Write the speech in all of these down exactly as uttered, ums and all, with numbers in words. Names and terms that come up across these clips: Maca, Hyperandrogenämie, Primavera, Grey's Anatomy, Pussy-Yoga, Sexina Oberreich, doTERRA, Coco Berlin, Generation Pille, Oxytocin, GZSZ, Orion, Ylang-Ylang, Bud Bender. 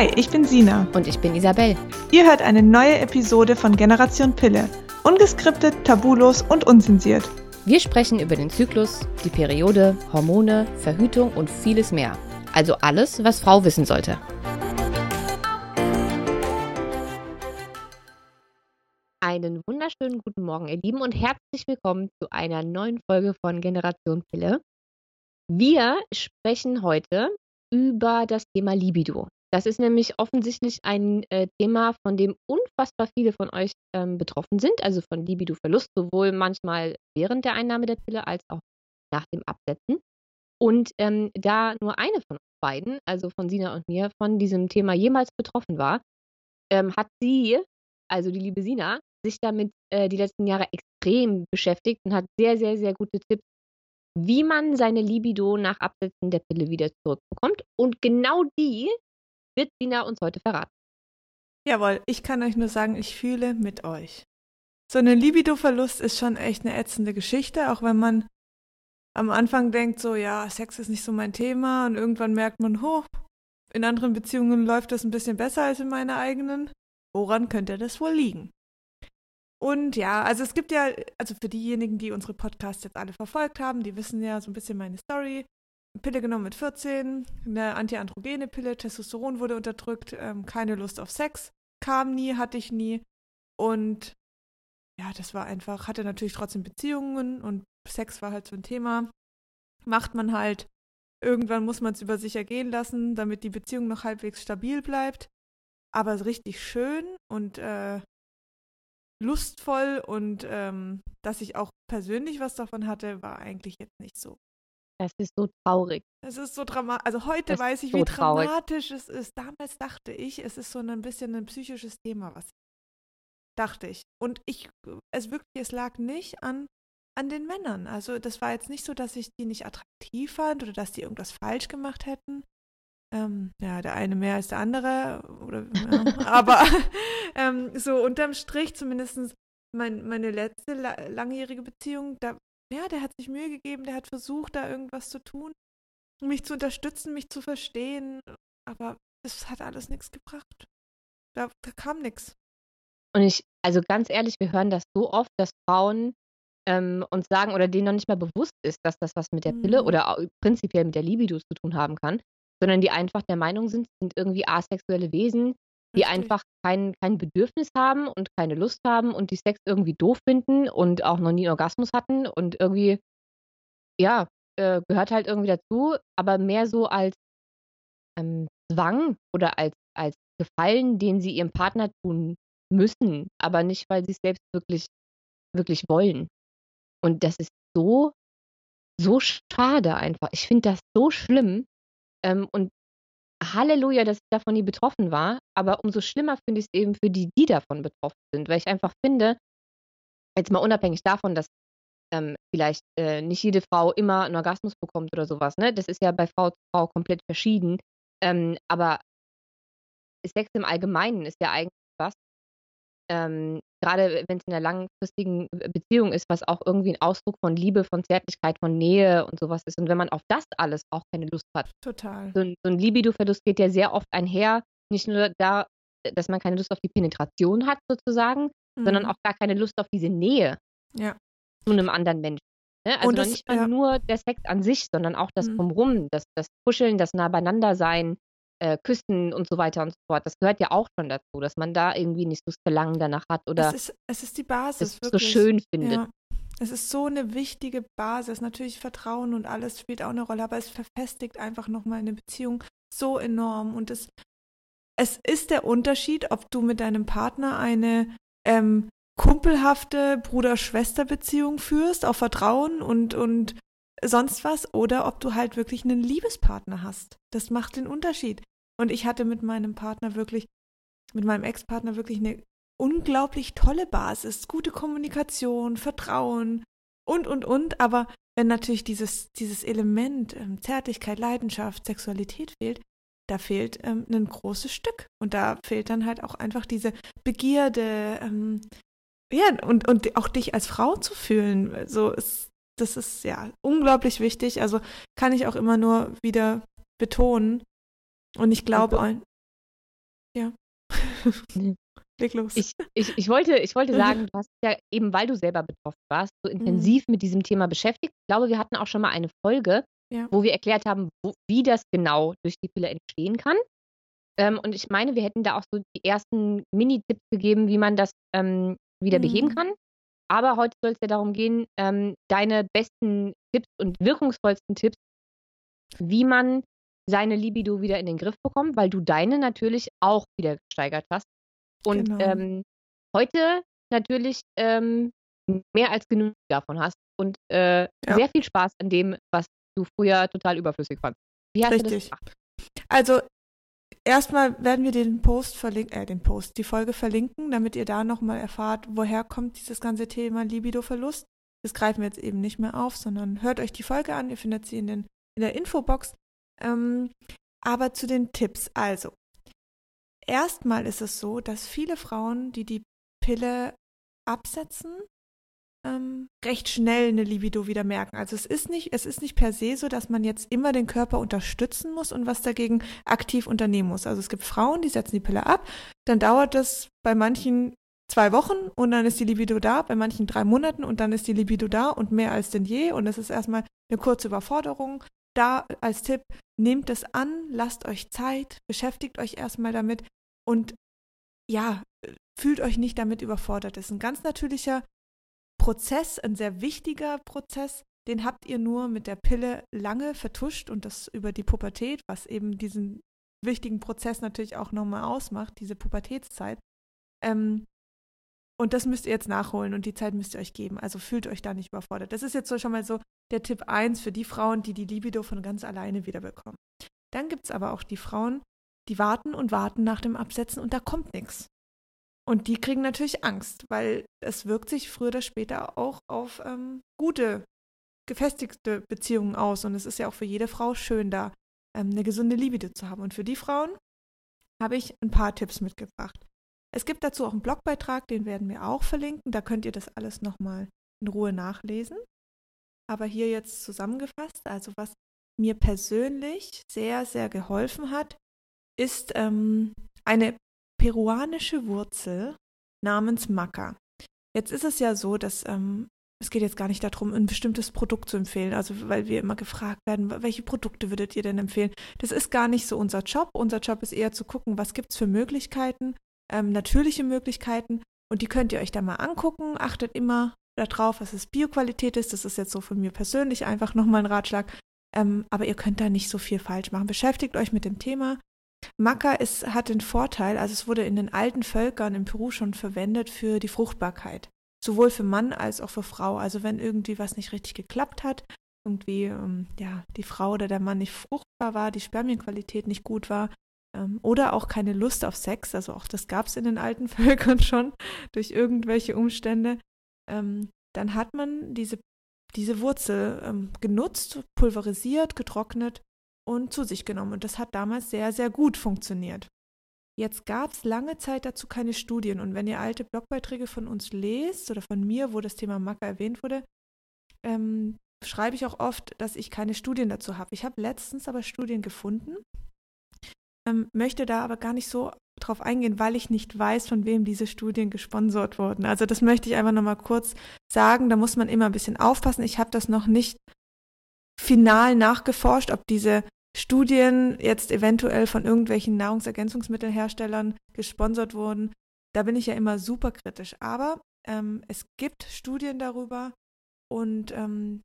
Hi, ich bin Sina. Und ich bin Isabel. Ihr hört eine neue Episode von Generation Pille. Ungeskriptet, tabulos und unzensiert. Wir sprechen über den Zyklus, die Periode, Hormone, Verhütung und vieles mehr. Also alles, was Frau wissen sollte. Einen wunderschönen guten Morgen, ihr Lieben, und herzlich willkommen zu einer neuen Folge von Generation Pille. Wir sprechen heute über das Thema Libido. Das ist nämlich offensichtlich ein äh, Thema, von dem unfassbar viele von euch ähm, betroffen sind, also von Libidoverlust, sowohl manchmal während der Einnahme der Pille als auch nach dem Absetzen. Und ähm, da nur eine von uns beiden, also von Sina und mir, von diesem Thema jemals betroffen war, ähm, hat sie, also die liebe Sina, sich damit äh, die letzten Jahre extrem beschäftigt und hat sehr, sehr, sehr gute Tipps, wie man seine Libido nach Absetzen der Pille wieder zurückbekommt. Und genau die wird Sina uns heute verraten. Jawohl, ich kann euch nur sagen, ich fühle mit euch. So ein Libidoverlust ist schon echt eine ätzende Geschichte, auch wenn man am Anfang denkt, so ja, Sex ist nicht so mein Thema, und irgendwann merkt man, oh, in anderen Beziehungen läuft das ein bisschen besser als in meiner eigenen. Woran könnte das wohl liegen? Und ja, also es gibt ja, also für diejenigen, die unsere Podcasts jetzt alle verfolgt haben, die wissen ja so ein bisschen meine Story. Pille genommen mit vierzehn, eine antiandrogene Pille, Testosteron wurde unterdrückt, ähm, keine Lust auf Sex, kam nie, hatte ich nie. Und ja, das war einfach, hatte natürlich trotzdem Beziehungen und Sex war halt so ein Thema. Macht man halt, irgendwann muss man es über sich ergehen lassen, damit die Beziehung noch halbwegs stabil bleibt. Aber richtig schön und äh, lustvoll und ähm, dass ich auch persönlich was davon hatte, war eigentlich jetzt nicht so. Das ist so traurig. Es ist so dramatisch. Also heute das weiß ich, so wie dramatisch traurig es ist. Damals dachte ich, es ist so ein bisschen ein psychisches Thema, was dachte ich. Und ich, es wirklich, es lag nicht an, an den Männern. Also das war jetzt nicht so, dass ich die nicht attraktiv fand oder dass die irgendwas falsch gemacht hätten. Ähm, ja, der eine mehr als der andere. Oder, ja. Aber ähm, so unterm Strich, zumindest mein, meine letzte la- langjährige Beziehung, da ja, der hat sich Mühe gegeben, der hat versucht, da irgendwas zu tun, mich zu unterstützen, mich zu verstehen, aber es hat alles nichts gebracht. Da, da kam nichts. Und ich, also ganz ehrlich, wir hören das so oft, dass Frauen ähm, uns sagen oder denen noch nicht mal bewusst ist, dass das was mit der Pille mhm. oder auch prinzipiell mit der Libido zu tun haben kann, sondern die einfach der Meinung sind, sind irgendwie asexuelle Wesen, die Richtig. einfach kein, kein Bedürfnis haben und keine Lust haben und die Sex irgendwie doof finden und auch noch nie einen Orgasmus hatten und irgendwie, ja, äh, gehört halt irgendwie dazu, aber mehr so als ähm, Zwang oder als, als Gefallen, den sie ihrem Partner tun müssen, aber nicht, weil sie es selbst wirklich, wirklich wollen. Und das ist so, so schade einfach. Ich finde das so schlimm ähm, und Halleluja, dass ich davon nie betroffen war, aber umso schlimmer finde ich es eben für die, die davon betroffen sind, weil ich einfach finde, jetzt mal unabhängig davon, dass ähm, vielleicht äh, nicht jede Frau immer einen Orgasmus bekommt oder sowas, ne? Das ist ja bei Frau zu Frau komplett verschieden, ähm, aber Sex im Allgemeinen ist ja eigentlich was, ähm, gerade wenn es in einer langfristigen Beziehung ist, was auch irgendwie ein Ausdruck von Liebe, von Zärtlichkeit, von Nähe und sowas ist. Und wenn man auf das alles auch keine Lust hat. Total. So ein, so ein Libidoverlust geht ja sehr oft einher, nicht nur da, dass man keine Lust auf die Penetration hat sozusagen, mhm. sondern auch gar keine Lust auf diese Nähe ja. zu einem anderen Menschen. Ne? Also das, nicht mal ja. nur der Sex an sich, sondern auch das mhm. Drumrum, das, das Kuscheln, das nah beieinander sein, Äh, Küssen und so weiter und so fort. Das gehört ja auch schon dazu, dass man da irgendwie nicht so das Verlangen danach hat oder es ist, es ist die Basis, es so schön findet. Ja. Es ist so eine wichtige Basis. Natürlich Vertrauen und alles spielt auch eine Rolle, aber es verfestigt einfach nochmal eine Beziehung so enorm. Und es, es ist der Unterschied, ob du mit deinem Partner eine ähm, kumpelhafte Bruder-Schwester-Beziehung führst, auf Vertrauen und, und sonst was, oder ob du halt wirklich einen Liebespartner hast. Das macht den Unterschied. Und ich hatte mit meinem Partner wirklich, mit meinem Ex-Partner wirklich eine unglaublich tolle Basis, gute Kommunikation, Vertrauen und, und, und. Aber wenn natürlich dieses, dieses Element ähm, Zärtlichkeit, Leidenschaft, Sexualität fehlt, da fehlt ähm, ein großes Stück. Und da fehlt dann halt auch einfach diese Begierde, ähm, ja, und, und auch dich als Frau zu fühlen. So ist Das ist ja unglaublich wichtig, also kann ich auch immer nur wieder betonen. Und ich glaube, also, Ja. Leg los. Ich, ich, ich, wollte, ich wollte sagen, du hast ja eben, weil du selber betroffen warst, so intensiv mhm. mit diesem Thema beschäftigt. Ich glaube, wir hatten auch schon mal eine Folge, ja. wo wir erklärt haben, wo, wie das genau durch die Pille entstehen kann. Ähm, und ich meine, wir hätten da auch so die ersten Mini-Tipps gegeben, wie man das ähm, wieder mhm. beheben kann. Aber heute soll es ja darum gehen, ähm, deine besten Tipps und wirkungsvollsten Tipps, wie man seine Libido wieder in den Griff bekommt, weil du deine natürlich auch wieder gesteigert hast. Und genau. ähm, heute natürlich ähm, mehr als genug davon hast und äh, ja. sehr viel Spaß an dem, was du früher total überflüssig fandst. Wie hast Richtig. du das gemacht? Also erstmal werden wir den Post verlinken, äh, den Post, die Folge verlinken, damit ihr da nochmal erfahrt, woher kommt dieses ganze Thema Libidoverlust. Das greifen wir jetzt eben nicht mehr auf, sondern hört euch die Folge an, ihr findet sie in, den, in der Infobox. Ähm, aber zu den Tipps, also. Erstmal ist es so, dass viele Frauen, die die Pille absetzen, ähm, recht schnell eine Libido wieder merken. Also es ist nicht, es ist nicht per se so, dass man jetzt immer den Körper unterstützen muss und was dagegen aktiv unternehmen muss. Also es gibt Frauen, die setzen die Pille ab, dann dauert das bei manchen zwei Wochen und dann ist die Libido da, bei manchen drei Monaten und dann ist die Libido da und mehr als denn je. Und es ist erstmal eine kurze Überforderung. Da als Tipp, nehmt es an, lasst euch Zeit, beschäftigt euch erstmal damit. Und ja, fühlt euch nicht damit überfordert. Das ist ein ganz natürlicher Prozess, ein sehr wichtiger Prozess. Den habt ihr nur mit der Pille lange vertuscht und das über die Pubertät, was eben diesen wichtigen Prozess natürlich auch nochmal ausmacht, diese Pubertätszeit. Ähm, und das müsst ihr jetzt nachholen und die Zeit müsst ihr euch geben. Also fühlt euch da nicht überfordert. Das ist jetzt so schon mal so der Tipp eins für die Frauen, die die Libido von ganz alleine wiederbekommen. Dann gibt es aber auch die Frauen, die warten und warten nach dem Absetzen und da kommt nichts. Und die kriegen natürlich Angst, weil es wirkt sich früher oder später auch auf ähm, gute, gefestigte Beziehungen aus. Und es ist ja auch für jede Frau schön, da ähm, eine gesunde Libido zu haben. Und für die Frauen habe ich ein paar Tipps mitgebracht. Es gibt dazu auch einen Blogbeitrag, den werden wir auch verlinken. Da könnt ihr das alles nochmal in Ruhe nachlesen. Aber hier jetzt zusammengefasst, also was mir persönlich sehr, sehr geholfen hat, ist ähm, eine peruanische Wurzel namens Maca. Jetzt ist es ja so, dass ähm, es geht jetzt gar nicht darum, ein bestimmtes Produkt zu empfehlen, also weil wir immer gefragt werden, welche Produkte würdet ihr denn empfehlen? Das ist gar nicht so unser Job. Unser Job ist eher zu gucken, was gibt es für Möglichkeiten, ähm, natürliche Möglichkeiten, und die könnt ihr euch da mal angucken. Achtet immer darauf, was es Bioqualität ist. Das ist jetzt so von mir persönlich einfach nochmal ein Ratschlag. Ähm, aber ihr könnt da nicht so viel falsch machen. Beschäftigt euch mit dem Thema. Maca ist, hat den Vorteil, also es wurde in den alten Völkern in Peru schon verwendet für die Fruchtbarkeit. Sowohl für Mann als auch für Frau. Also wenn irgendwie was nicht richtig geklappt hat, irgendwie ähm, ja, die Frau oder der Mann nicht fruchtbar war, die Spermienqualität nicht gut war ähm, oder auch keine Lust auf Sex, also auch das gab es in den alten Völkern schon durch irgendwelche Umstände, ähm, dann hat man diese, diese Wurzel ähm, genutzt, pulverisiert, getrocknet und zu sich genommen. Und das hat damals sehr, sehr gut funktioniert. Jetzt gab es lange Zeit dazu keine Studien. Und wenn ihr alte Blogbeiträge von uns lest oder von mir, wo das Thema Maca erwähnt wurde, ähm, schreibe ich auch oft, dass ich keine Studien dazu habe. Ich habe letztens aber Studien gefunden, ähm, möchte da aber gar nicht so drauf eingehen, weil ich nicht weiß, von wem diese Studien gesponsert wurden. Also das möchte ich einfach nochmal kurz sagen. Da muss man immer ein bisschen aufpassen. Ich habe das noch nicht final nachgeforscht, ob diese Studien jetzt eventuell von irgendwelchen Nahrungsergänzungsmittelherstellern gesponsert wurden, da bin ich ja immer super kritisch. Aber ähm, es gibt Studien darüber und ähm,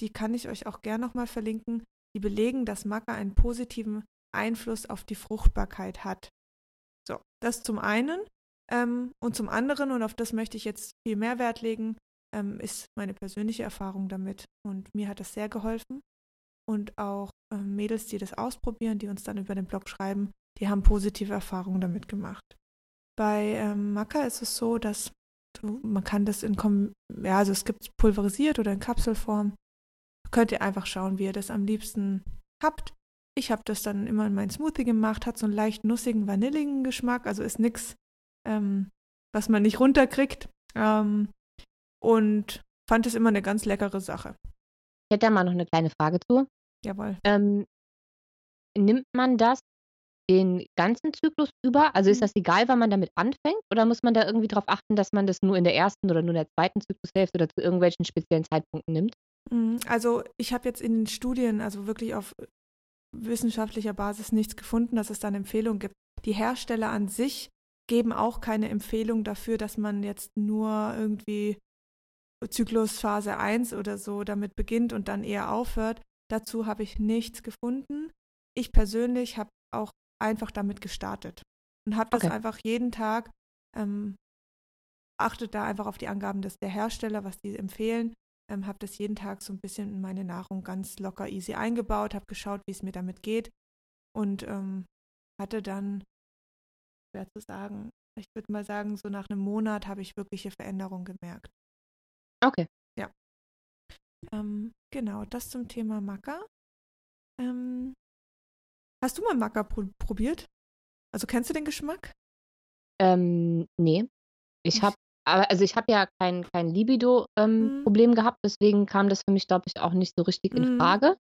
die kann ich euch auch gerne nochmal verlinken, die belegen, dass Maca einen positiven Einfluss auf die Fruchtbarkeit hat. So, das zum einen ähm, und zum anderen, und auf das möchte ich jetzt viel mehr Wert legen, ähm, ist meine persönliche Erfahrung damit, und mir hat das sehr geholfen. Und auch Mädels, die das ausprobieren, die uns dann über den Blog schreiben, die haben positive Erfahrungen damit gemacht. Bei ähm, Maca ist es so, dass du, man kann das in, ja, also es gibt pulverisiert oder in Kapselform. Könnt ihr einfach schauen, wie ihr das am liebsten habt. Ich habe das dann immer in meinen Smoothie gemacht, hat so einen leicht nussigen, vanilligen Geschmack, also ist nichts, ähm, was man nicht runterkriegt. Ähm, und fand es immer eine ganz leckere Sache. Ich hätte da mal noch eine kleine Frage zu. Jawohl. Ähm, nimmt man das den ganzen Zyklus über? Also ist das egal, wann man damit anfängt? Oder muss man da irgendwie darauf achten, dass man das nur in der ersten oder nur in der zweiten Zyklushälfte oder zu irgendwelchen speziellen Zeitpunkten nimmt? Also ich habe jetzt in den Studien, also wirklich auf wissenschaftlicher Basis nichts gefunden, dass es da eine Empfehlung gibt. Die Hersteller an sich geben auch keine Empfehlung dafür, dass man jetzt nur irgendwie Zyklusphase eins oder so damit beginnt und dann eher aufhört. Dazu habe ich nichts gefunden. Ich persönlich habe auch einfach damit gestartet und habe das okay. einfach jeden Tag, ähm, achtet da einfach auf die Angaben des, der Hersteller, was die empfehlen, ähm, habe das jeden Tag so ein bisschen in meine Nahrung ganz locker easy eingebaut, habe geschaut, wie es mir damit geht und ähm, hatte dann, schwer zu sagen, ich würde mal sagen, so nach einem Monat habe ich wirkliche Veränderungen gemerkt. Okay. Ja. Ähm, genau, das zum Thema Maca. Ähm, hast du mal Maca pr- probiert? Also kennst du den Geschmack? Ähm, nee. Ich habe also ich habe ja kein, kein Libido-Problem ähm, mm. gehabt, deswegen kam das für mich, glaube ich, auch nicht so richtig in mm. Frage.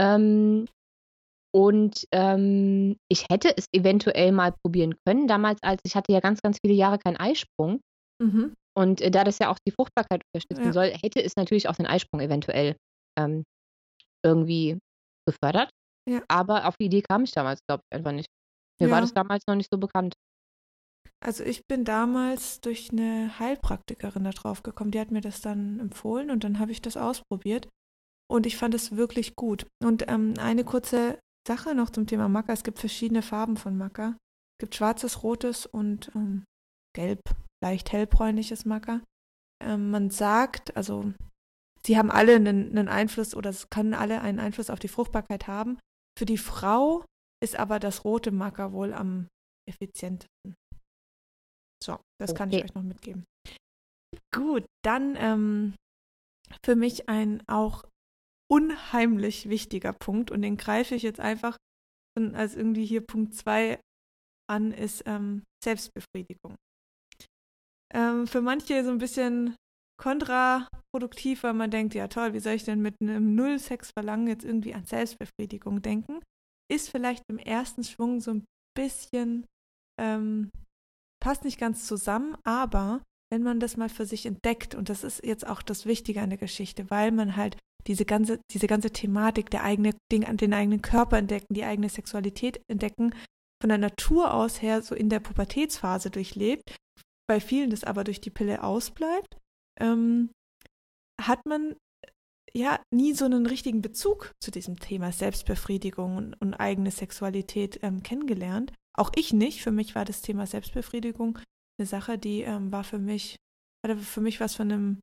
Ähm, und ähm, ich hätte es eventuell mal probieren können. Damals, als ich hatte ja ganz, ganz viele Jahre keinen Eisprung. Mhm. Und äh, da das ja auch die Fruchtbarkeit unterstützen ja. soll, hätte es natürlich auch den Eisprung eventuell ähm, irgendwie gefördert. Ja. Aber auf die Idee kam ich damals, glaube ich, einfach nicht. Mir ja. war das damals noch nicht so bekannt. Also ich bin damals durch eine Heilpraktikerin da drauf gekommen. Die hat mir das dann empfohlen und dann habe ich das ausprobiert. Und ich fand es wirklich gut. Und ähm, eine kurze Sache noch zum Thema Maca. Es gibt verschiedene Farben von Maca. Es gibt schwarzes, rotes und ähm, gelb. Leicht hellbräunliches Maca. Ähm, man sagt, also sie haben alle einen, einen Einfluss oder es können alle einen Einfluss auf die Fruchtbarkeit haben. Für die Frau ist aber das rote Maca wohl am effizientesten. So, das okay. kann ich euch noch mitgeben. Gut, dann ähm, für mich ein auch unheimlich wichtiger Punkt und den greife ich jetzt einfach als irgendwie hier Punkt zwei an, ist ähm, Selbstbefriedigung. Für manche so ein bisschen kontraproduktiv, weil man denkt, ja toll, wie soll ich denn mit einem Null-Sex-Verlangen jetzt irgendwie an Selbstbefriedigung denken? Ist vielleicht im ersten Schwung so ein bisschen, ähm, passt nicht ganz zusammen, aber wenn man das mal für sich entdeckt, und das ist jetzt auch das Wichtige an der Geschichte, weil man halt diese ganze, diese ganze Thematik, der eigene, den, den eigenen Körper entdecken, die eigene Sexualität entdecken, von der Natur aus her so in der Pubertätsphase durchlebt, bei vielen das aber durch die Pille ausbleibt, ähm, hat man ja nie so einen richtigen Bezug zu diesem Thema Selbstbefriedigung und, und eigene Sexualität ähm, kennengelernt. Auch ich nicht. Für mich war das Thema Selbstbefriedigung eine Sache, die ähm, war für mich, hatte für mich was von einem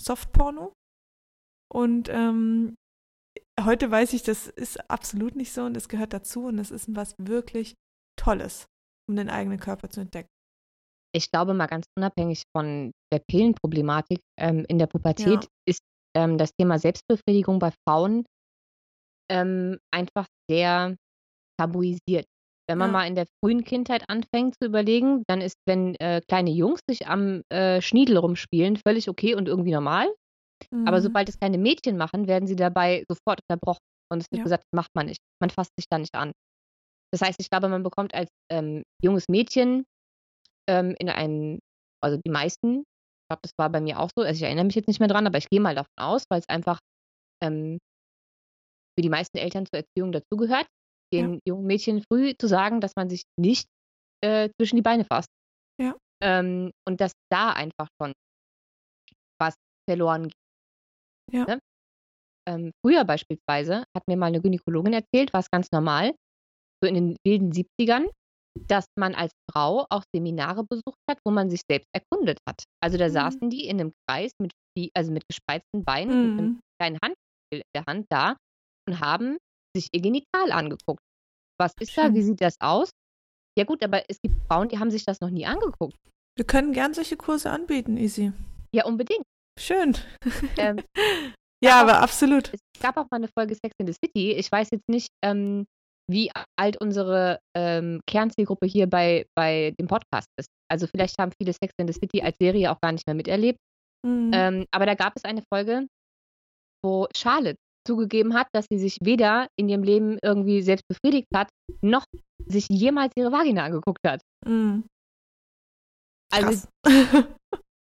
Softporno. Und ähm, heute weiß ich, das ist absolut nicht so und das gehört dazu und das ist was wirklich Tolles, um den eigenen Körper zu entdecken. Ich glaube mal ganz unabhängig von der Pillenproblematik ähm, in der Pubertät ja. ist ähm, das Thema Selbstbefriedigung bei Frauen ähm, einfach sehr tabuisiert. Wenn man ja. mal in der frühen Kindheit anfängt zu überlegen, dann ist, wenn äh, kleine Jungs sich am äh, Schniedel rumspielen, völlig okay und irgendwie normal. Mhm. Aber sobald es kleine Mädchen machen, werden sie dabei sofort unterbrochen. Und es wird ja. gesagt, das macht man nicht. Man fasst sich da nicht an. Das heißt, ich glaube, man bekommt als ähm, junges Mädchen in einem, also die meisten, ich glaube, das war bei mir auch so, also ich erinnere mich jetzt nicht mehr dran, aber ich gehe mal davon aus, weil es einfach ähm, für die meisten Eltern zur Erziehung dazugehört, den ja. jungen Mädchen früh zu sagen, dass man sich nicht äh, zwischen die Beine fasst. Ja. Ähm, und dass da einfach schon was verloren geht. Ja. Ne? Ähm, früher beispielsweise hat mir mal eine Gynäkologin erzählt, war es ganz normal, so in den wilden siebzigern, dass man als Frau auch Seminare besucht hat, wo man sich selbst erkundet hat. Also da mhm. saßen die in einem Kreis, mit, also mit gespreizten Beinen, mhm. mit einem kleinen Handspiel in der Hand da und haben sich ihr Genital angeguckt. Was ist Schön. Da? Wie sieht das aus? Ja gut, aber es gibt Frauen, die haben sich das noch nie angeguckt. Wir können gern solche Kurse anbieten, Isi. Ja, unbedingt. Schön. Ähm, ja, aber auch, absolut. Es gab auch mal eine Folge Sex and the City. Ich weiß jetzt nicht, ähm, wie alt unsere ähm, Kernzielgruppe hier bei, bei dem Podcast ist. Also vielleicht haben viele Sex and the City als Serie auch gar nicht mehr miterlebt. Mhm. Ähm, aber da gab es eine Folge, wo Charlotte zugegeben hat, dass sie sich weder in ihrem Leben irgendwie selbst befriedigt hat, noch sich jemals ihre Vagina angeguckt hat. Mhm. Also,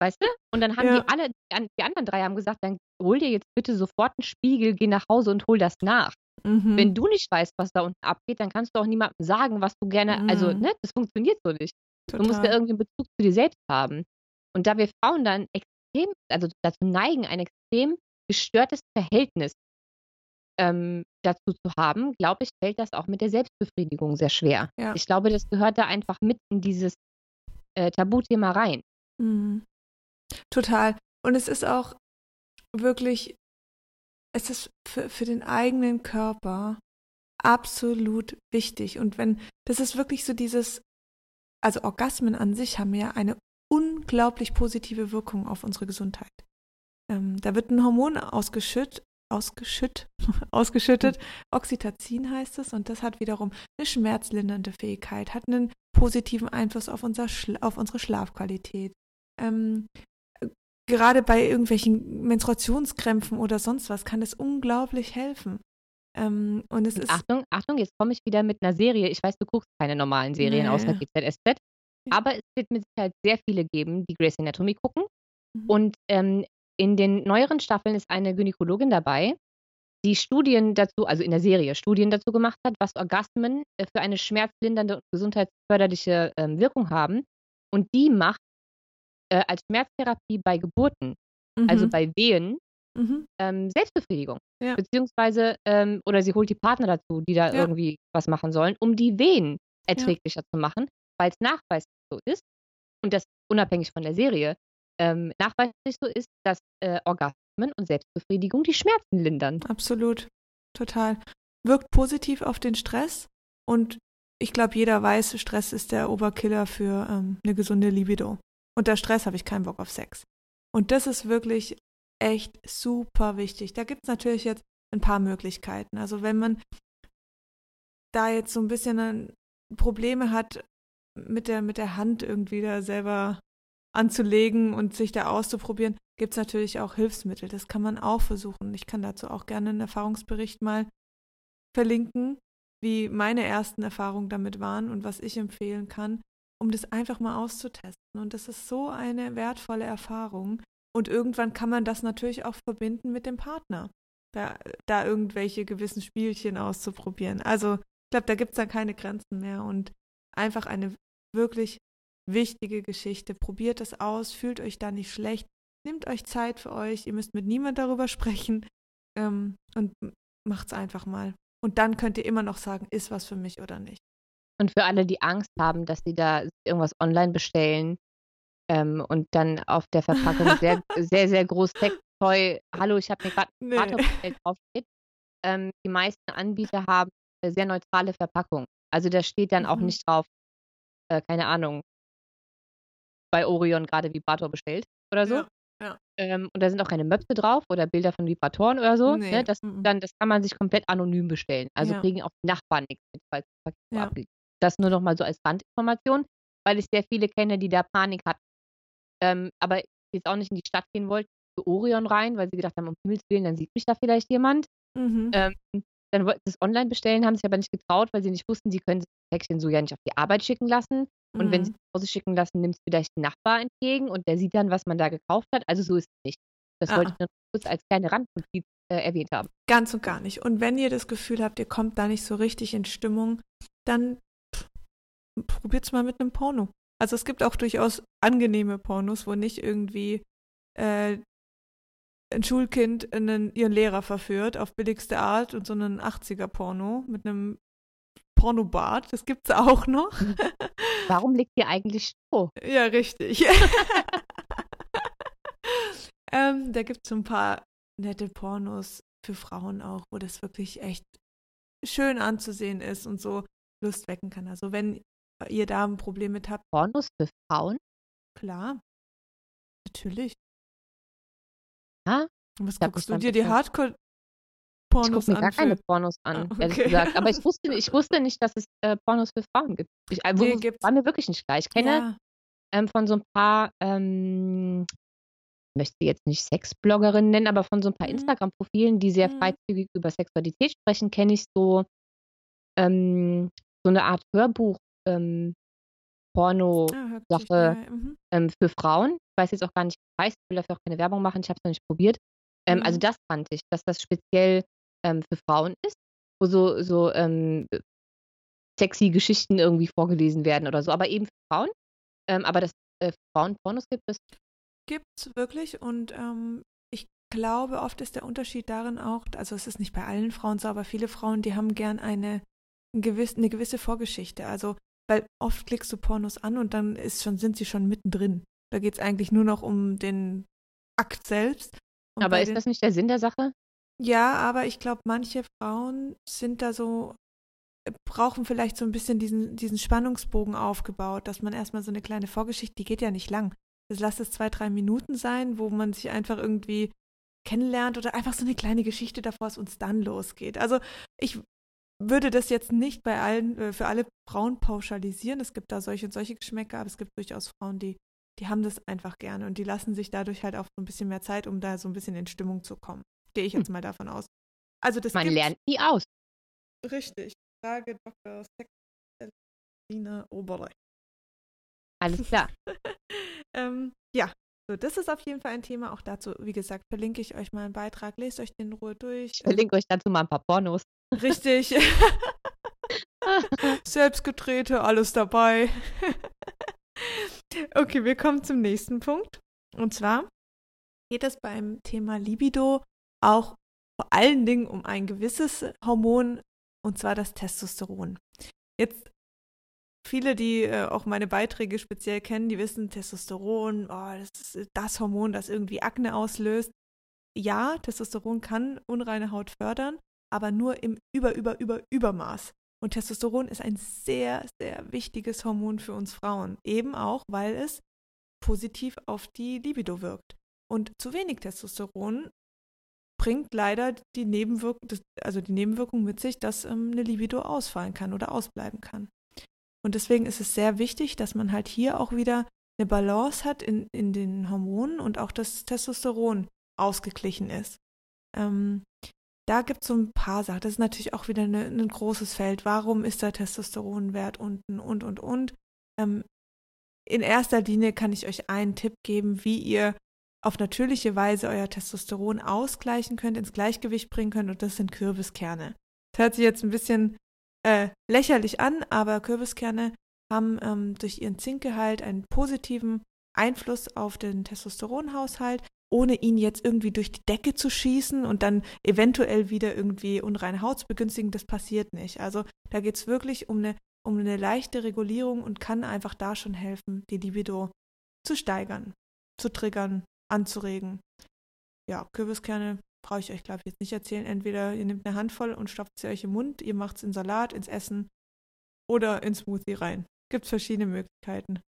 weißt du? Und dann haben ja. die alle, die anderen drei haben gesagt, dann hol dir jetzt bitte sofort einen Spiegel, geh nach Hause und hol das nach. Mhm. Wenn du nicht weißt, was da unten abgeht, dann kannst du auch niemandem sagen, was du gerne, mhm. also, ne, das funktioniert so nicht. Total. Du musst ja irgendwie einen Bezug zu dir selbst haben. Und da wir Frauen dann extrem, also dazu neigen, ein extrem gestörtes Verhältnis ähm, dazu zu haben, glaube ich, fällt das auch mit der Selbstbefriedigung sehr schwer. Ja. Ich glaube, das gehört da einfach mit in dieses äh, Tabuthema rein. Mhm. Total. Und es ist auch wirklich, es ist für, für den eigenen Körper absolut wichtig. Und wenn, das ist wirklich so dieses, also Orgasmen an sich haben ja eine unglaublich positive Wirkung auf unsere Gesundheit. Ähm, da wird ein Hormon ausgeschüttet, ausgeschütt, ausgeschüttet, Oxytocin heißt es, und das hat wiederum eine schmerzlindernde Fähigkeit, hat einen positiven Einfluss auf, unser Schla- auf unsere Schlafqualität. Ähm, gerade bei irgendwelchen Menstruationskrämpfen oder sonst was kann es unglaublich helfen. Ähm, und es und ist Achtung, Achtung, jetzt komme ich wieder mit einer Serie. Ich weiß, du guckst keine normalen Serien nee. außer G Z S Z. Aber es wird mit Sicherheit sehr viele geben, die Grey's Anatomy gucken. Mhm. Und ähm, in den neueren Staffeln ist eine Gynäkologin dabei, die Studien dazu, also in der Serie Studien dazu gemacht hat, was Orgasmen für eine schmerzlindernde und gesundheitsförderliche ähm, Wirkung haben. Und die macht äh, als Schmerztherapie bei Geburten, mhm. also bei Wehen, mhm. ähm, Selbstbefriedigung. Ja. Beziehungsweise, ähm, oder sie holt die Partner dazu, die da ja. irgendwie was machen sollen, um die Wehen erträglicher ja. zu machen, weil es nachweislich so ist, und das unabhängig von der Serie, ähm, nachweislich so ist, dass äh, Orgasmen und Selbstbefriedigung die Schmerzen lindern. Absolut, total. Wirkt positiv auf den Stress, und ich glaube, jeder weiß, Stress ist der Oberkiller für ähm, eine gesunde Libido. Unter Stress habe ich keinen Bock auf Sex. Und das ist wirklich echt super wichtig. Da gibt es natürlich jetzt ein paar Möglichkeiten. Also wenn man da jetzt so ein bisschen Probleme hat, mit der, mit der Hand irgendwie da selber anzulegen und sich da auszuprobieren, gibt es natürlich auch Hilfsmittel. Das kann man auch versuchen. Ich kann dazu auch gerne einen Erfahrungsbericht mal verlinken, wie meine ersten Erfahrungen damit waren und was ich empfehlen kann, um das einfach mal auszutesten. Und das ist so eine wertvolle Erfahrung. Und irgendwann kann man das natürlich auch verbinden mit dem Partner, da, da irgendwelche gewissen Spielchen auszuprobieren. Also ich glaube, da gibt es dann keine Grenzen mehr, und einfach eine wirklich wichtige Geschichte. Probiert es aus, fühlt euch da nicht schlecht, nehmt euch Zeit für euch, ihr müsst mit niemand darüber sprechen ähm, und macht's einfach mal. Und dann könnt ihr immer noch sagen, ist was für mich oder nicht. Und für alle, die Angst haben, dass sie da irgendwas online bestellen ähm, und dann auf der Verpackung sehr, sehr, sehr groß Sex-Toy, hallo, ich habe mir gerade ein Vater bestellt, draufsteht. Ähm, die meisten Anbieter haben sehr neutrale Verpackungen. Also da steht dann auch mhm. nicht drauf, äh, keine Ahnung, bei Orion gerade Vibrator bestellt oder so. Ja, ja. Ähm, und da sind auch keine Möpse drauf oder Bilder von Vibratoren oder so. Nee. Ne? Das, mhm. dann, das kann man sich komplett anonym bestellen. Also ja. kriegen auch die Nachbarn nichts mit, falls das Paket ja. abgeht. Das nur nochmal so als Randinformation, weil ich sehr viele kenne, die da Panik hatten. Ähm, aber jetzt auch nicht in die Stadt gehen wollten, zu Orion rein, weil sie gedacht haben, um Himmels Willen, dann sieht mich da vielleicht jemand. Mhm. Ähm, Dann wollten sie es online bestellen, haben sich aber nicht getraut, weil sie nicht wussten, sie können das Päckchen so ja nicht auf die Arbeit schicken lassen. Und mhm. wenn sie es nach Hause schicken lassen, nimmt es vielleicht ein Nachbar entgegen und der sieht dann, was man da gekauft hat. Also so ist es nicht. Das ah. wollte ich nur kurz als kleine Randnotiz äh, erwähnt haben. Ganz und gar nicht. Und wenn ihr das Gefühl habt, ihr kommt da nicht so richtig in Stimmung, dann probiert es mal mit einem Porno. Also es gibt auch durchaus angenehme Pornos, wo nicht irgendwie äh, ein Schulkind einen, ihren Lehrer verführt auf billigste Art und so einen achtziger-Porno mit einem Pornobart, das gibt's auch noch. Warum liegt hier eigentlich Stroh? Ja, richtig. ähm, da gibt's so ein paar nette Pornos für Frauen auch, wo das wirklich echt schön anzusehen ist und so Lust wecken kann. Also wenn ihr da ein Problem mit habt. Pornos für Frauen? Klar, natürlich. Ja? Was guckst du dir die Hardcore-Pornos an? Ich gucke mir gar keine Pornos an, ah, okay. ehrlich gesagt. Aber ich wusste, ich wusste nicht, dass es äh, Pornos für Frauen gibt. Ich, also, nee, gibt's. War mir wirklich nicht klar. Ich kenne ja. ähm, von so ein paar ähm, möchte sie jetzt nicht Sexbloggerinnen nennen, aber von so ein paar Instagram-Profilen, die sehr freizügig über Sexualität sprechen, kenne ich so, ähm, so eine Art Hörbuch, ähm, Porno-Sache ah, mhm. ähm, für Frauen. Ich weiß jetzt auch gar nicht, wie heißt, ich will dafür auch keine Werbung machen, ich habe es noch nicht probiert. Ähm, mhm. Also das fand ich, dass das speziell ähm, für Frauen ist, wo so, so ähm, sexy Geschichten irgendwie vorgelesen werden oder so, aber eben für Frauen. Ähm, aber dass äh, Frauen-Pornos gibt es? Gibt es wirklich und ähm, ich glaube, oft ist der Unterschied darin auch, also es ist nicht bei allen Frauen so, aber viele Frauen, die haben gern eine, eine, gewisse, eine gewisse Vorgeschichte, also weil oft klickst du Pornos an und dann ist schon, sind sie schon mittendrin. Da geht es eigentlich nur noch um den Akt selbst. Und aber ist den, das nicht der Sinn der Sache? Ja, aber ich glaube, manche Frauen sind da so, brauchen vielleicht so ein bisschen diesen, diesen Spannungsbogen aufgebaut, dass man erstmal so eine kleine Vorgeschichte, die geht ja nicht lang. Das lass es zwei, drei Minuten sein, wo man sich einfach irgendwie kennenlernt oder einfach so eine kleine Geschichte davor, es uns dann losgeht. Also ich würde das jetzt nicht bei allen, für alle Frauen pauschalisieren. Es gibt da solche und solche Geschmäcker, aber es gibt durchaus Frauen, die, die haben das einfach gerne und die lassen sich dadurch halt auch so ein bisschen mehr Zeit, um da so ein bisschen in Stimmung zu kommen. Gehe ich jetzt mal davon aus. Also das man gibt's. Lernt nie aus. Richtig. Frage Doktor Sexina Oberreich. Alles klar. ähm, ja, so, das ist auf jeden Fall ein Thema. Auch dazu, wie gesagt, verlinke ich euch mal einen Beitrag. Lest euch den in Ruhe durch. Ich verlinke euch dazu mal ein paar Pornos. Richtig. Selbstgedrehte, alles dabei. Okay, wir kommen zum nächsten Punkt. Und zwar geht es beim Thema Libido auch vor allen Dingen um ein gewisses Hormon, und zwar das Testosteron. Jetzt, viele, die äh, auch meine Beiträge speziell kennen, die wissen, Testosteron, oh, das ist das Hormon, das irgendwie Akne auslöst. Ja, Testosteron kann unreine Haut fördern, aber nur im über, über, über, Übermaß. Und Testosteron ist ein sehr, sehr wichtiges Hormon für uns Frauen. Eben auch, weil es positiv auf die Libido wirkt. Und zu wenig Testosteron bringt leider die Nebenwirkung, also die Nebenwirkung mit sich, dass ähm, eine Libido ausfallen kann oder ausbleiben kann. Und deswegen ist es sehr wichtig, dass man halt hier auch wieder eine Balance hat in, in den Hormonen und auch das Testosteron ausgeglichen ist. Ähm, da gibt es so ein paar Sachen. Das ist natürlich auch wieder eine, ein großes Feld. Warum ist der Testosteronwert unten und, und, und? Ähm, in erster Linie kann ich euch einen Tipp geben, wie ihr auf natürliche Weise euer Testosteron ausgleichen könnt, ins Gleichgewicht bringen könnt, und das sind Kürbiskerne. Das hört sich jetzt ein bisschen äh, lächerlich an, aber Kürbiskerne haben ähm, durch ihren Zinkgehalt einen positiven Einfluss auf den Testosteronhaushalt, ohne ihn jetzt irgendwie durch die Decke zu schießen und dann eventuell wieder irgendwie unreine Haut zu begünstigen. Das passiert nicht. Also da geht es wirklich um eine, um eine leichte Regulierung und kann einfach da schon helfen, die Libido zu steigern, zu triggern, anzuregen. Ja, Kürbiskerne brauche ich euch, glaube ich, jetzt nicht erzählen. Entweder ihr nehmt eine Handvoll und stopft sie euch im Mund, ihr macht es in Salat, ins Essen oder ins Smoothie rein. Gibt verschiedene Möglichkeiten.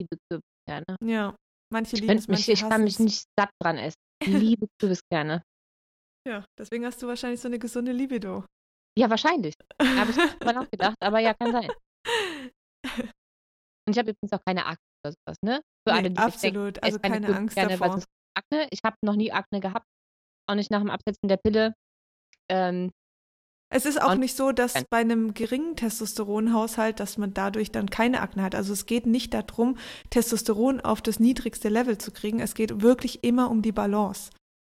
Liebe Kürbiskerne. Ja, manche lieben es, manche hassen es. Ich kann mich nicht satt dran essen. Liebe Kürbiskerne. Ja, deswegen hast du wahrscheinlich so eine gesunde Libido. Ja, wahrscheinlich. Habe ich nicht mal nachgedacht, aber ja, kann sein. Und ich habe übrigens auch keine Akne oder sowas, ne? Für nee, alle, die absolut, denken, also keine, keine Angst gerne, davor. Akne. Ich habe noch nie Akne gehabt, auch nicht nach dem Absetzen der Pille. Ähm, es ist auch nicht so, dass bei einem geringen Testosteronhaushalt, dass man dadurch dann keine Akne hat. Also es geht nicht darum, Testosteron auf das niedrigste Level zu kriegen. Es geht wirklich immer um die Balance.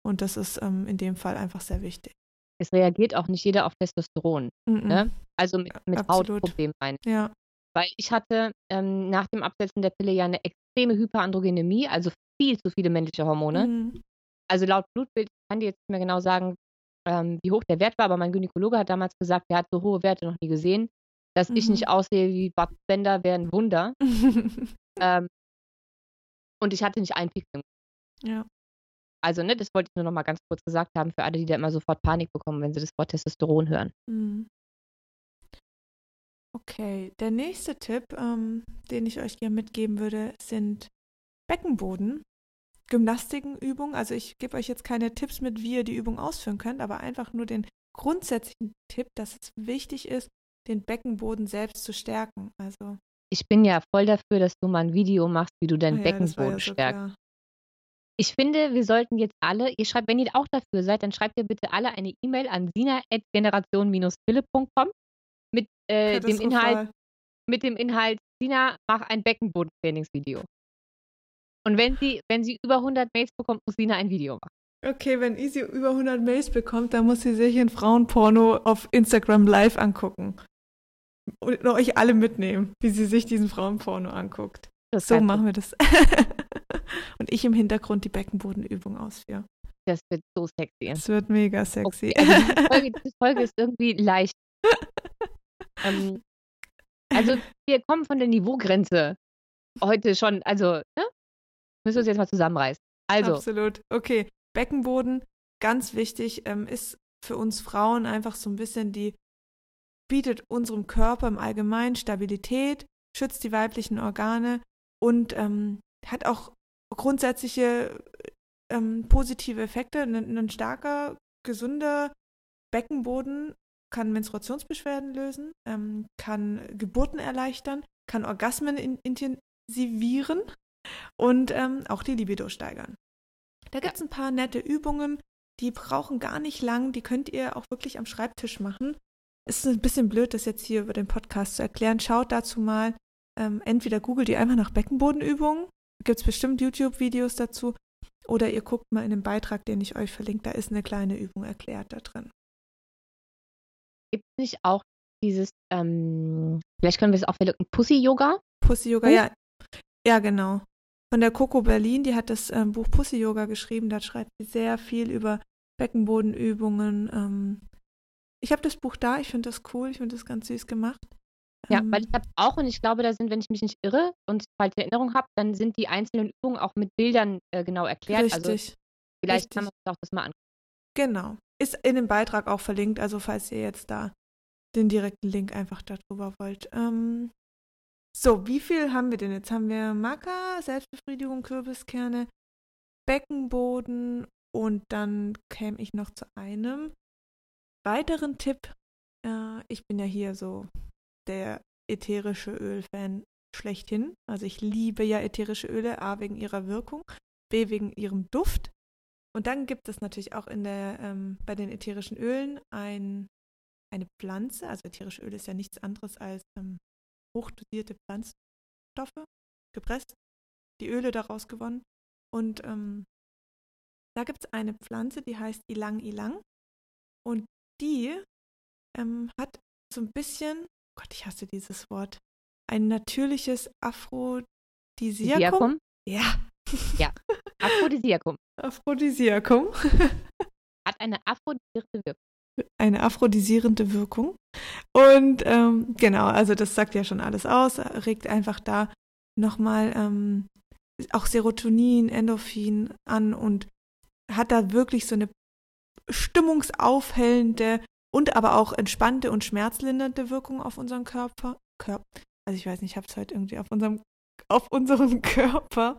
Und das ist ähm, in dem Fall einfach sehr wichtig. Es reagiert auch nicht jeder auf Testosteron. Mm-mm. Ne? Also mit, mit Hautproblemen meine ich. Ja. Weil ich hatte ähm, nach dem Absetzen der Pille ja eine extreme Hyperandrogenämie, also viel zu viele männliche Hormone. Mhm. Also laut Blutbild, ich kann dir jetzt nicht mehr genau sagen, ähm, wie hoch der Wert war, aber mein Gynäkologe hat damals gesagt, der hat so hohe Werte noch nie gesehen, dass mhm. ich nicht aussehe wie Bud Bender, wäre ein Wunder. ähm, und ich hatte nicht einen Pickel. Ja. Also, ne, das wollte ich nur noch mal ganz kurz gesagt haben, für alle, die da immer sofort Panik bekommen, wenn sie das Wort Testosteron hören. Mhm. Okay, der nächste Tipp, ähm, den ich euch gerne mitgeben würde, sind Beckenboden, Gymnastikenübungen. Also ich gebe euch jetzt keine Tipps mit, wie ihr die Übung ausführen könnt, aber einfach nur den grundsätzlichen Tipp, dass es wichtig ist, den Beckenboden selbst zu stärken. Also ich bin ja voll dafür, dass du mal ein Video machst, wie du deinen oh ja, Beckenboden ja so stärkst. Klar. Ich finde, wir sollten jetzt alle, ihr schreibt, wenn ihr auch dafür seid, dann schreibt ihr bitte alle eine E-Mail an sina at generation dash pille punkt com mit äh, dem Inhalt, mit dem Inhalt, Sina, mach ein Beckenbodentrainingsvideo. Und wenn sie, wenn sie über hundert Mails bekommt, muss Sina ein Video machen. Okay, wenn Isi über hundert Mails bekommt, dann muss sie sich ein Frauenporno auf Instagram live angucken. Und euch alle mitnehmen, wie sie sich diesen Frauenporno anguckt. Das so machen wir das. Und ich im Hintergrund die Beckenbodenübung ausführe. Das wird so sexy. Das wird mega sexy. Okay, also die Folge, die Folge ist irgendwie leicht. ähm, also wir kommen von der Niveaugrenze heute schon. Also ne? Müssen wir uns jetzt mal zusammenreißen. Also. Absolut. Okay. Beckenboden, ganz wichtig, ähm, ist für uns Frauen einfach so ein bisschen die, bietet unserem Körper im Allgemeinen Stabilität, schützt die weiblichen Organe und ähm, hat auch grundsätzliche ähm, positive Effekte. Ein, ein starker, gesunder Beckenboden kann Menstruationsbeschwerden lösen, ähm, kann Geburten erleichtern, kann Orgasmen in- intensivieren und ähm, auch die Libido steigern. Da gibt es ein paar nette Übungen, die brauchen gar nicht lang, die könnt ihr auch wirklich am Schreibtisch machen. Es ist ein bisschen blöd, das jetzt hier über den Podcast zu erklären. Schaut dazu mal, ähm, entweder googelt ihr einfach nach Beckenbodenübungen, gibt es bestimmt YouTube-Videos dazu, oder ihr guckt mal in den Beitrag, den ich euch verlinke, da ist eine kleine Übung erklärt da drin. Gibt es nicht auch dieses, ähm, vielleicht können wir es auch verlinken, Pussy-Yoga? Pussy-Yoga, Puss- ja. Ja, genau. Von der Coco Berlin, die hat das ähm, Buch Pussy-Yoga geschrieben, da schreibt sie sehr viel über Beckenbodenübungen. Ähm, ich habe das Buch da, ich finde das cool, ich finde das ganz süß gemacht. Ja, ähm, weil ich habe auch, und ich glaube, da sind, wenn ich mich nicht irre und falls ich Erinnerung habe, dann sind die einzelnen Übungen auch mit Bildern äh, genau erklärt. Richtig. Also vielleicht richtig. Kann man uns auch das mal angucken. Genau. Ist in dem Beitrag auch verlinkt, also falls ihr jetzt da den direkten Link einfach darüber wollt. Ähm, so, wie viel haben wir denn jetzt? Haben wir Maca, Selbstbefriedigung, Kürbiskerne, Beckenboden und dann käme ich noch zu einem weiteren Tipp. Äh, ich bin ja hier so der ätherische Öl-Fan schlechthin. Also ich liebe ja ätherische Öle, A wegen ihrer Wirkung, B wegen ihrem Duft. Und dann gibt es natürlich auch in der, ähm, bei den ätherischen Ölen ein, eine Pflanze. Also ätherische Öl ist ja nichts anderes als ähm, hochdosierte Pflanzenstoffe, gepresst, die Öle daraus gewonnen. Und ähm, da gibt es eine Pflanze, die heißt Ylang-Ylang. Und die ähm, hat so ein bisschen, Gott, ich hasse dieses Wort, ein natürliches Aphrodisiakum. Ja. Ja, Aphrodisiakum. Aphrodisiakum. Hat eine aphrodisierende Wirkung. Eine aphrodisierende Wirkung. Und ähm, genau, also das sagt ja schon alles aus, regt einfach da nochmal ähm, auch Serotonin, Endorphin an und hat da wirklich so eine stimmungsaufhellende und aber auch entspannte und schmerzlindernde Wirkung auf unseren Körper. Körper. Also ich weiß nicht, ich habe es heute irgendwie auf unserem, auf unserem Körper.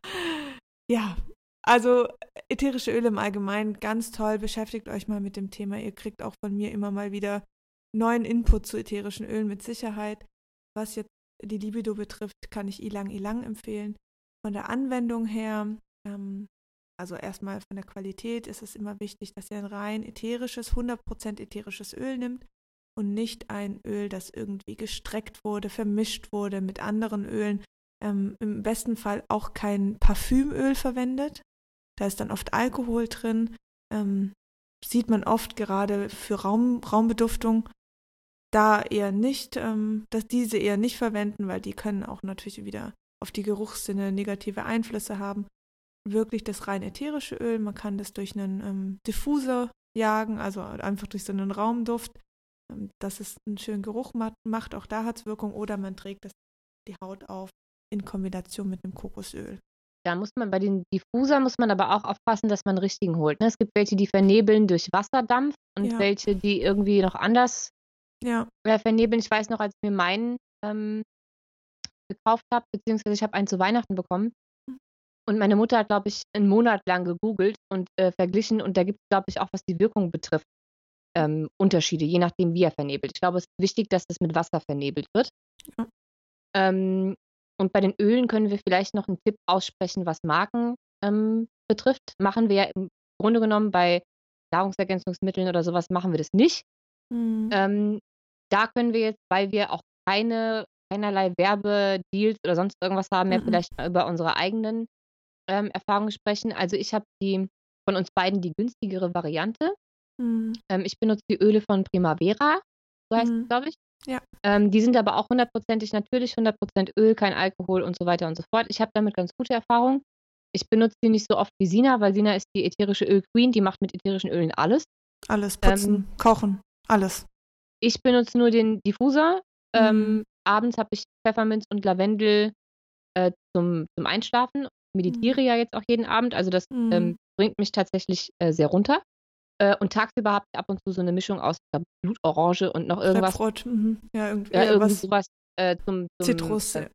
Ja, also ätherische Öle im Allgemeinen, ganz toll. Beschäftigt euch mal mit dem Thema. Ihr kriegt auch von mir immer mal wieder neuen Input zu ätherischen Ölen mit Sicherheit. Was jetzt die Libido betrifft, kann ich Ylang-Ylang empfehlen. Von der Anwendung her, ähm, also erstmal von der Qualität, ist es immer wichtig, dass ihr ein rein ätherisches, hundert Prozent ätherisches Öl nimmt und nicht ein Öl, das irgendwie gestreckt wurde, vermischt wurde mit anderen Ölen. Ähm, im besten Fall auch kein Parfümöl verwendet. Da ist dann oft Alkohol drin. Ähm, sieht man oft gerade für Raum, Raumbeduftung. Da eher nicht, ähm, dass diese eher nicht verwenden, weil die können auch natürlich wieder auf die Geruchssinne negative Einflüsse haben. Wirklich das rein ätherische Öl, man kann das durch einen ähm, Diffuser jagen, also einfach durch so einen Raumduft, ähm, dass es einen schönen Geruch macht. Auch da hat es Wirkung. Oder man trägt das die Haut auf. In Kombination mit einem Kokosöl. Da muss man bei den Diffusern muss man aber auch aufpassen, dass man einen richtigen holt. Ne? Es gibt welche, die vernebeln durch Wasserdampf und ja. welche, die irgendwie noch anders ja. vernebeln. Ich weiß noch, als ich mir meinen ähm, gekauft habe, beziehungsweise ich habe einen zu Weihnachten bekommen und meine Mutter hat, glaube ich, einen Monat lang gegoogelt und äh, verglichen und da gibt es, glaube ich, auch, was die Wirkung betrifft, ähm, Unterschiede, je nachdem, wie er vernebelt. Ich glaube, es ist wichtig, dass das mit Wasser vernebelt wird. Ja. Ähm, Und bei den Ölen können wir vielleicht noch einen Tipp aussprechen, was Marken ähm, betrifft, machen wir ja im Grunde genommen bei Nahrungsergänzungsmitteln oder sowas, machen wir das nicht. Mhm. Ähm, da können wir jetzt, weil wir auch keine, keinerlei Werbedeals oder sonst irgendwas haben, mehr mhm. vielleicht mal über unsere eigenen ähm, Erfahrungen sprechen. Also ich habe die von uns beiden die günstigere Variante. Mhm. Ähm, ich benutze die Öle von Primavera, so heißt es, mhm. glaube ich. Ja. Ähm, die sind aber auch hundertprozentig natürlich, hundert Prozent Öl, kein Alkohol und so weiter und so fort. Ich habe damit ganz gute Erfahrungen. Ich benutze die nicht so oft wie Sina, weil Sina ist die ätherische Öl-Queen, die macht mit ätherischen Ölen alles. Alles, putzen, ähm, kochen, alles. Ich benutze nur den Diffuser. Mhm. Ähm, abends habe ich Pfefferminz und Lavendel äh, zum, zum Einschlafen. Meditiere mhm. ja jetzt auch jeden Abend, also das mhm. ähm, bringt mich tatsächlich äh, sehr runter. Und tagsüber habt ihr ab und zu so eine Mischung aus Blutorange und noch irgendwas. Mhm. Ja, irgendwie, ja, irgendwie sowas äh, zum, zum Zitrus. Äh,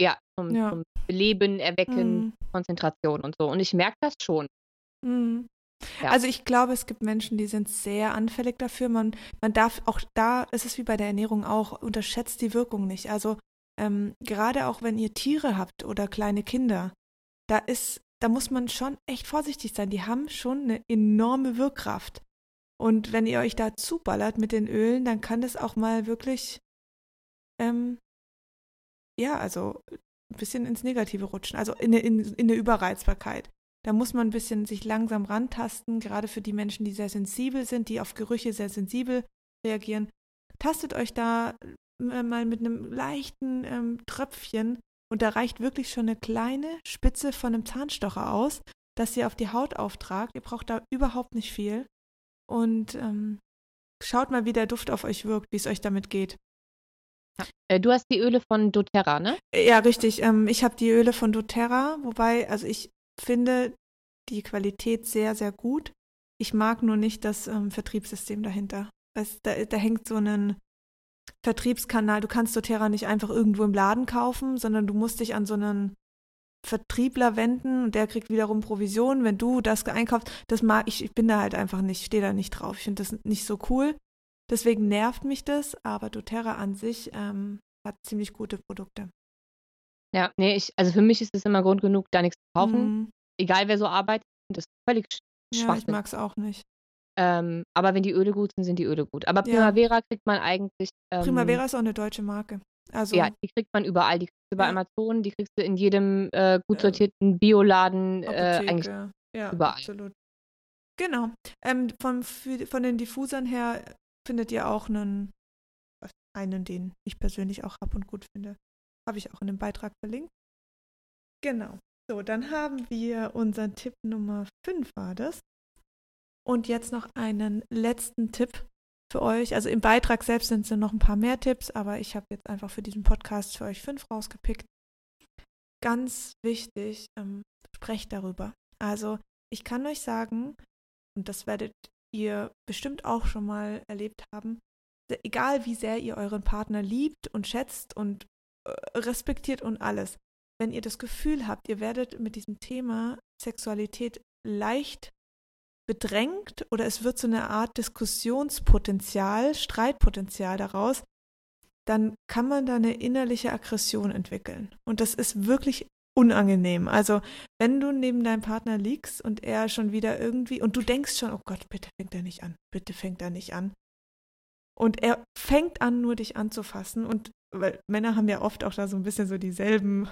ja, zum, ja, zum Beleben, Erwecken, mm. Konzentration und so. Und ich merke das schon. Mm. Ja. Also ich glaube, es gibt Menschen, die sind sehr anfällig dafür. Man, man darf auch da, es ist wie bei der Ernährung auch, unterschätzt die Wirkung nicht. Also ähm, gerade auch, wenn ihr Tiere habt oder kleine Kinder, da ist Da muss man schon echt vorsichtig sein. Die haben schon eine enorme Wirkkraft. Und wenn ihr euch da zuballert mit den Ölen, dann kann das auch mal wirklich, ähm, ja, also ein bisschen ins Negative rutschen. Also in eine, in, in eine Überreizbarkeit. Da muss man ein bisschen sich langsam rantasten, gerade für die Menschen, die sehr sensibel sind, die auf Gerüche sehr sensibel reagieren. Tastet euch da mal mit einem leichten ähm, Tröpfchen. Und da reicht wirklich schon eine kleine Spitze von einem Zahnstocher aus, dass ihr auf die Haut auftragt. Ihr braucht da überhaupt nicht viel. Und ähm, schaut mal, wie der Duft auf euch wirkt, wie es euch damit geht. Ja. Du hast die Öle von doTERRA, ne? Ja, richtig. Ähm, ich habe die Öle von doTERRA, wobei, also ich finde die Qualität sehr, sehr gut. Ich mag nur nicht das ähm, Vertriebssystem dahinter. Es, da, da hängt so ein Vertriebskanal, du kannst doTERRA nicht einfach irgendwo im Laden kaufen, sondern du musst dich an so einen Vertriebler wenden und der kriegt wiederum Provision, wenn du das einkaufst. Das mag ich, ich bin da halt einfach nicht, stehe da nicht drauf. Ich finde das nicht so cool. Deswegen nervt mich das, aber doTERRA an sich ähm, hat ziemlich gute Produkte. Ja, nee, ich, also für mich ist es immer Grund genug, da nichts zu kaufen. Mhm. Egal wer so arbeitet, das ist völlig schwach. Ja, ich mag es auch nicht. Ähm, aber wenn die Öle gut sind, sind die Öle gut. Aber Primavera ja. kriegt man eigentlich... Ähm, Primavera ist auch eine deutsche Marke. Also, ja, die kriegt man überall. Die kriegst du bei ja. Amazon, die kriegst du in jedem äh, gut sortierten Bioladen. Äh, eigentlich ja, überall. Absolut. Genau. Ähm, von, von den Diffusern her findet ihr auch einen, einen, den ich persönlich auch habe und gut finde. Habe ich auch in dem Beitrag verlinkt. Genau. So, dann haben wir unseren Tipp Nummer fünf, war das. Und jetzt noch einen letzten Tipp für euch. Also im Beitrag selbst sind es noch ein paar mehr Tipps, aber ich habe jetzt einfach für diesen Podcast für euch fünf rausgepickt. Ganz wichtig, ähm, sprecht darüber. Also ich kann euch sagen, und das werdet ihr bestimmt auch schon mal erlebt haben, egal wie sehr ihr euren Partner liebt und schätzt und äh, respektiert und alles, wenn ihr das Gefühl habt, ihr werdet mit diesem Thema Sexualität leicht bedrängt oder es wird so eine Art Diskussionspotenzial, Streitpotenzial daraus, dann kann man da eine innerliche Aggression entwickeln. Und das ist wirklich unangenehm. Also wenn du neben deinem Partner liegst und er schon wieder irgendwie, und du denkst schon, oh Gott, bitte fängt er nicht an, bitte fängt er nicht an. Und er fängt an, nur dich anzufassen. Und weil Männer haben ja oft auch da so ein bisschen so dieselben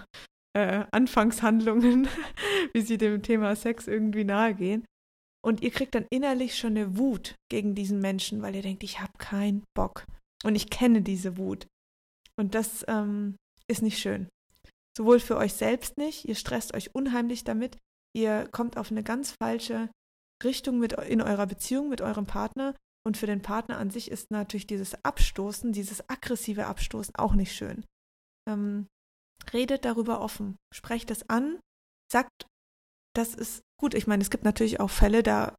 äh, Anfangshandlungen, wie sie dem Thema Sex irgendwie nahe gehen. Und ihr kriegt dann innerlich schon eine Wut gegen diesen Menschen, weil ihr denkt, ich habe keinen Bock. Und ich kenne diese Wut. Und das ähm, ist nicht schön. Sowohl für euch selbst nicht, ihr stresst euch unheimlich damit, ihr kommt auf eine ganz falsche Richtung mit, in eurer Beziehung mit eurem Partner. Und für den Partner an sich ist natürlich dieses Abstoßen, dieses aggressive Abstoßen auch nicht schön. Ähm, redet darüber offen, sprecht es an, sagt, das ist gut. Ich meine, es gibt natürlich auch Fälle, da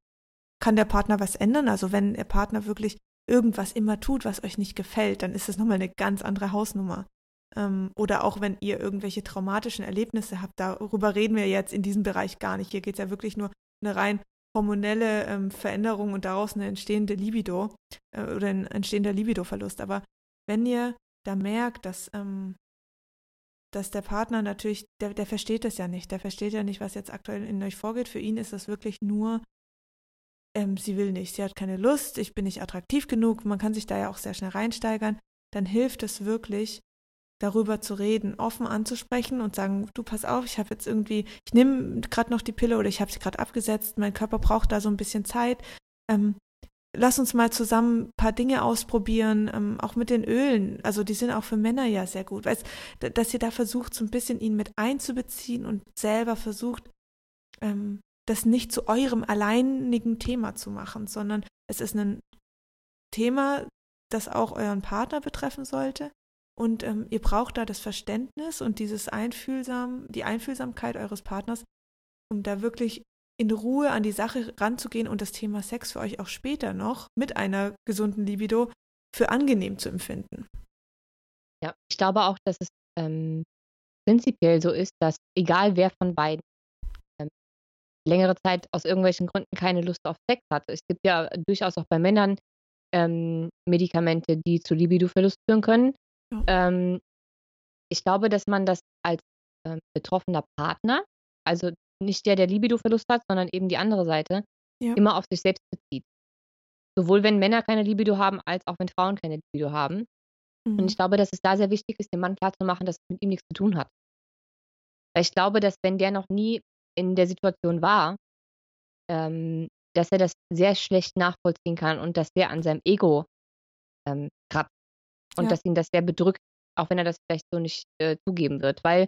kann der Partner was ändern. Also wenn der Partner wirklich irgendwas immer tut, was euch nicht gefällt, dann ist das nochmal eine ganz andere Hausnummer. Ähm, oder auch wenn ihr irgendwelche traumatischen Erlebnisse habt, darüber reden wir jetzt in diesem Bereich gar nicht. Hier geht es ja wirklich nur eine rein hormonelle ähm, Veränderung und daraus eine entstehende Libido äh, oder ein entstehender Libidoverlust. Aber wenn ihr da merkt, dass ähm, dass der Partner natürlich, der, der versteht das ja nicht. Der versteht ja nicht, was jetzt aktuell in euch vorgeht. Für ihn ist das wirklich nur, ähm, sie will nicht, sie hat keine Lust, ich bin nicht attraktiv genug. Man kann sich da ja auch sehr schnell reinsteigern. Dann hilft es wirklich, darüber zu reden, offen anzusprechen und sagen, du, pass auf, ich habe jetzt irgendwie, ich nehme gerade noch die Pille oder ich habe sie gerade abgesetzt, mein Körper braucht da so ein bisschen Zeit. Ähm, lass uns mal zusammen ein paar Dinge ausprobieren, ähm, auch mit den Ölen, also die sind auch für Männer ja sehr gut. Weißt, dass ihr da versucht, so ein bisschen ihn mit einzubeziehen und selber versucht, ähm, das nicht zu eurem alleinigen Thema zu machen, sondern es ist ein Thema, das auch euren Partner betreffen sollte. Und ähm, ihr braucht da das Verständnis und dieses Einfühlsam, die Einfühlsamkeit eures Partners, um da wirklich in Ruhe an die Sache ranzugehen und das Thema Sex für euch auch später noch mit einer gesunden Libido für angenehm zu empfinden. Ja, ich glaube auch, dass es ähm, prinzipiell so ist, dass egal wer von beiden ähm, längere Zeit aus irgendwelchen Gründen keine Lust auf Sex hat. Es gibt ja durchaus auch bei Männern ähm, Medikamente, die zu Libidoverlust führen können. Ja. Ähm, ich glaube, dass man das als ähm, betroffener Partner, also nicht der, der Libidoverlust hat, sondern eben die andere Seite, ja, immer auf sich selbst bezieht. Sowohl wenn Männer keine Libido haben, als auch wenn Frauen keine Libido haben. Mhm. Und ich glaube, dass es da sehr wichtig ist, dem Mann klarzumachen, dass es mit ihm nichts zu tun hat. Weil ich glaube, dass wenn der noch nie in der Situation war, ähm, dass er das sehr schlecht nachvollziehen kann und dass der an seinem Ego ähm, kratzt. Und ja, dass ihn das sehr bedrückt, auch wenn er das vielleicht so nicht äh, zugeben wird. Weil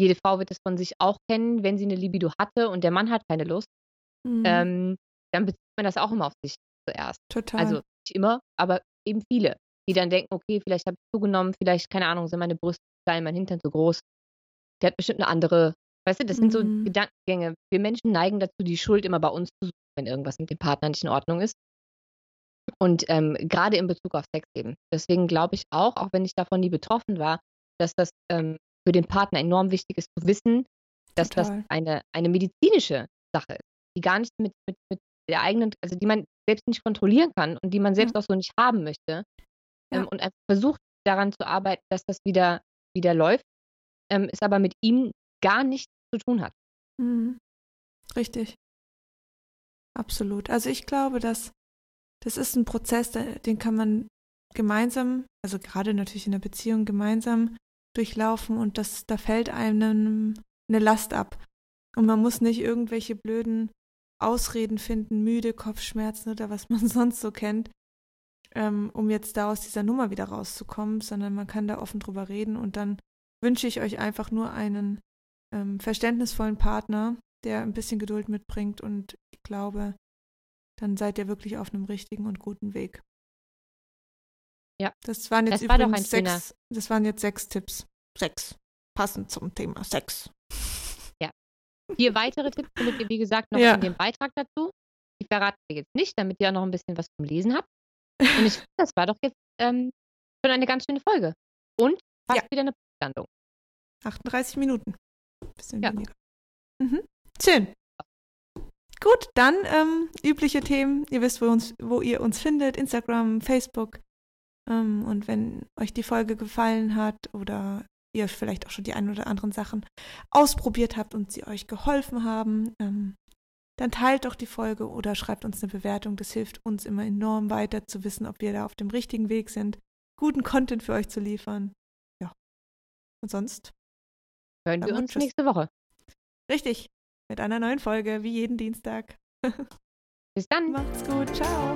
jede Frau wird es von sich auch kennen, wenn sie eine Libido hatte und der Mann hat keine Lust, mhm. ähm, dann bezieht man das auch immer auf sich zuerst. Total. Also nicht immer, aber eben viele, die dann denken, okay, vielleicht habe ich zugenommen, vielleicht, keine Ahnung, sind meine Brüste klein, mein Hintern zu groß. Der hat bestimmt eine andere, weißt du, das mhm. sind so Gedankengänge. Wir Menschen neigen dazu, die Schuld immer bei uns zu suchen, wenn irgendwas mit dem Partner nicht in Ordnung ist. Und ähm, gerade in Bezug auf Sex eben. Deswegen glaube ich auch, auch wenn ich davon nie betroffen war, dass das ähm, für den Partner enorm wichtig ist zu wissen, dass Total. das eine, eine medizinische Sache ist, die gar nicht mit, mit, mit der eigenen, also die man selbst nicht kontrollieren kann und die man selbst ja. auch so nicht haben möchte. Ja. Ähm, und einfach versucht daran zu arbeiten, dass das wieder, wieder läuft, ähm, es aber mit ihm gar nichts zu tun hat. Mhm. Richtig. Absolut. Also ich glaube, dass das ist ein Prozess, den kann man gemeinsam, also gerade natürlich in der Beziehung, gemeinsam durchlaufen und das, da fällt einem eine Last ab. Und man muss nicht irgendwelche blöden Ausreden finden, müde, Kopfschmerzen oder was man sonst so kennt, ähm, um jetzt da aus dieser Nummer wieder rauszukommen, sondern man kann da offen drüber reden und dann wünsche ich euch einfach nur einen ähm, verständnisvollen Partner, der ein bisschen Geduld mitbringt und ich glaube, dann seid ihr wirklich auf einem richtigen und guten Weg. Ja. Das waren jetzt das übrigens war sechs, schöner. das waren jetzt sechs Tipps. Sechs. Passend zum Thema Sex. Ja. Vier weitere Tipps findet ihr, wie gesagt, noch ja. in dem Beitrag dazu. Die verraten wir jetzt nicht, damit ihr auch noch ein bisschen was zum Lesen habt. Und ich finde, das war doch jetzt ähm, schon eine ganz schöne Folge. Und fast ja. wieder eine Punktlandung. achtunddreißig Minuten. Ein bisschen ja. weniger. Mhm. Schön. Gut, dann ähm, übliche Themen. Ihr wisst, wo, uns, wo ihr uns findet. Instagram, Facebook. Ähm, und wenn euch die Folge gefallen hat oder ihr vielleicht auch schon die ein oder anderen Sachen ausprobiert habt und sie euch geholfen haben, ähm, dann teilt doch die Folge oder schreibt uns eine Bewertung. Das hilft uns immer enorm weiter zu wissen, ob wir da auf dem richtigen Weg sind, guten Content für euch zu liefern. Ja. Und sonst hören wir uns nächste Woche. Richtig. Mit einer neuen Folge, wie jeden Dienstag. Bis dann. Macht's gut. Ciao.